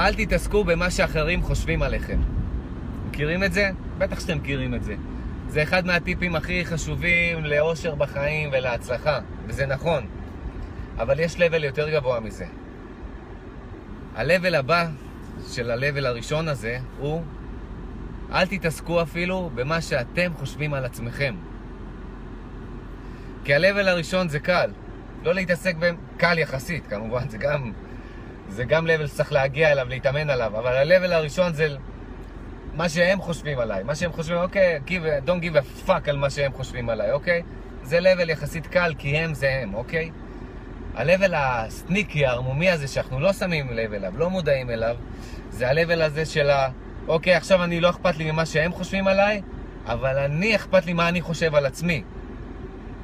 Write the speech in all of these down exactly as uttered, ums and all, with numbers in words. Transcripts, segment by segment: אל תתעסקו במה שאחרים חושבים עליכם. מכירים את זה? בטח שאתם מכירים את זה. זה אחד מהטיפים הכי חשובים לאושר בחיים ולהצלחה, וזה נכון. אבל יש לבל יותר גבוה מזה. הלבל הבא של הלבל הראשון הזה הוא אל תתעסקו אפילו במה שאתם חושבים על עצמכם. כי הלבל הראשון זה קל. לא להתעסק בהם, קל יחסית, כמובן, זה גם, זה גם לבל שצריך להגיע אליו, להתאמן עליו. אבל הלבל הראשון זה מה שהם חושבים עליי. מה שהם חושבים, אוקיי, give, don't give a fuck על מה שהם חושבים עליי, אוקיי? זה לבל יחסית קל, כי הם זה הם, אוקיי? הלבל הסניקי, ההרמומי הזה, שאנחנו לא שמים לב אליו, לא מודעים אליו, זה הלבל הזה של ה... אוקיי, עכשיו אני לא אכפת לי ממה שהם חושבים עליי, אבל אני אכפת לי מה אני חושב על עצמי.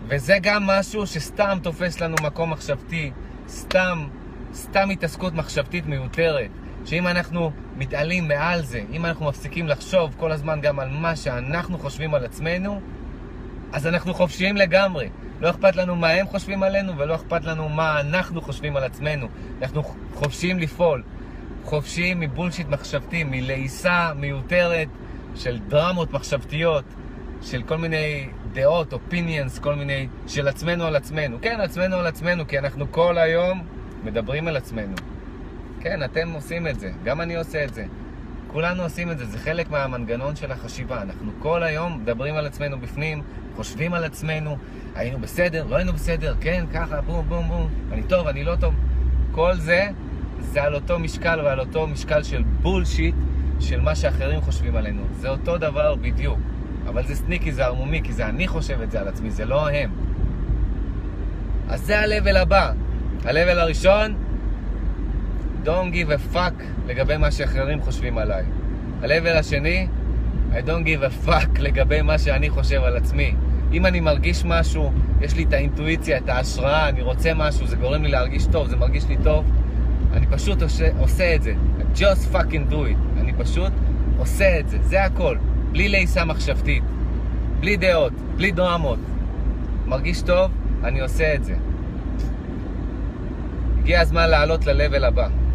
וזה גם משהו שסתם תופס לנו מקום מחשבתי, סתם, סתם התעסקות מחשבתית מיותרת, שאם אנחנו מתעלים מעל זה, אם אנחנו מפסיקים לחשוב כל הזמן גם על מה שאנחנו חושבים על עצמנו, אז אנחנו חופשיים לגמרי. לא אכפת לנו מה הם חושבים עלינו, ולא אכפת לנו מה אנחנו חושבים על עצמנו. אנחנו חופשיים לפעול, חופשיים מבולשיט מחשבתי, מלעיסה מיותרת של דרמות מחשבתיות, של כל מיני דעות, אופיניאנס, כל מיני, של עצמנו על עצמנו. כן, עצמנו על עצמנו, כי אנחנו כל היום מדברים על עצמנו. כן, אתם עושים את זה, גם אני עושה את זה. כולנו עושים את זה, זה חלק מהמנגנון של החשיבה. אנחנו כל היום מדברים על עצמנו בפנים, חושבים על עצמנו, היינו בסדר, לא היינו בסדר, כן, ככה, בום, בום, בום, אני טוב, אני לא טוב. כל זה, זה על אותו משקל ועל אותו משקל של בולשיט, של מה שאחרים חושבים עלינו. זה אותו דבר בדיוק. אבל זה סניקי, זה הרמומי, כי זה אני חושב את זה על עצמי, זה לא הם. אז זה הלבל הבא. הלבל הראשון, don't give a fuck לגבי מה שאחרים חושבים עליי. הלבל השני, I don't give a fuck לגבי מה שאני חושב על עצמי. אם אני מרגיש משהו, יש לי את האינטואיציה, את ההשראה, אני רוצה משהו, זה גורם לי להרגיש טוב, זה מרגיש לי טוב, אני פשוט עושה, עושה את זה. I just fucking do it. אני פשוט עושה את זה. זה הכל. בלי לעיסה מחשבתית, בלי דעות, בלי דרמות. מרגיש טוב, אני עושה את זה. הגיע הזמן לעלות ללבל הבא.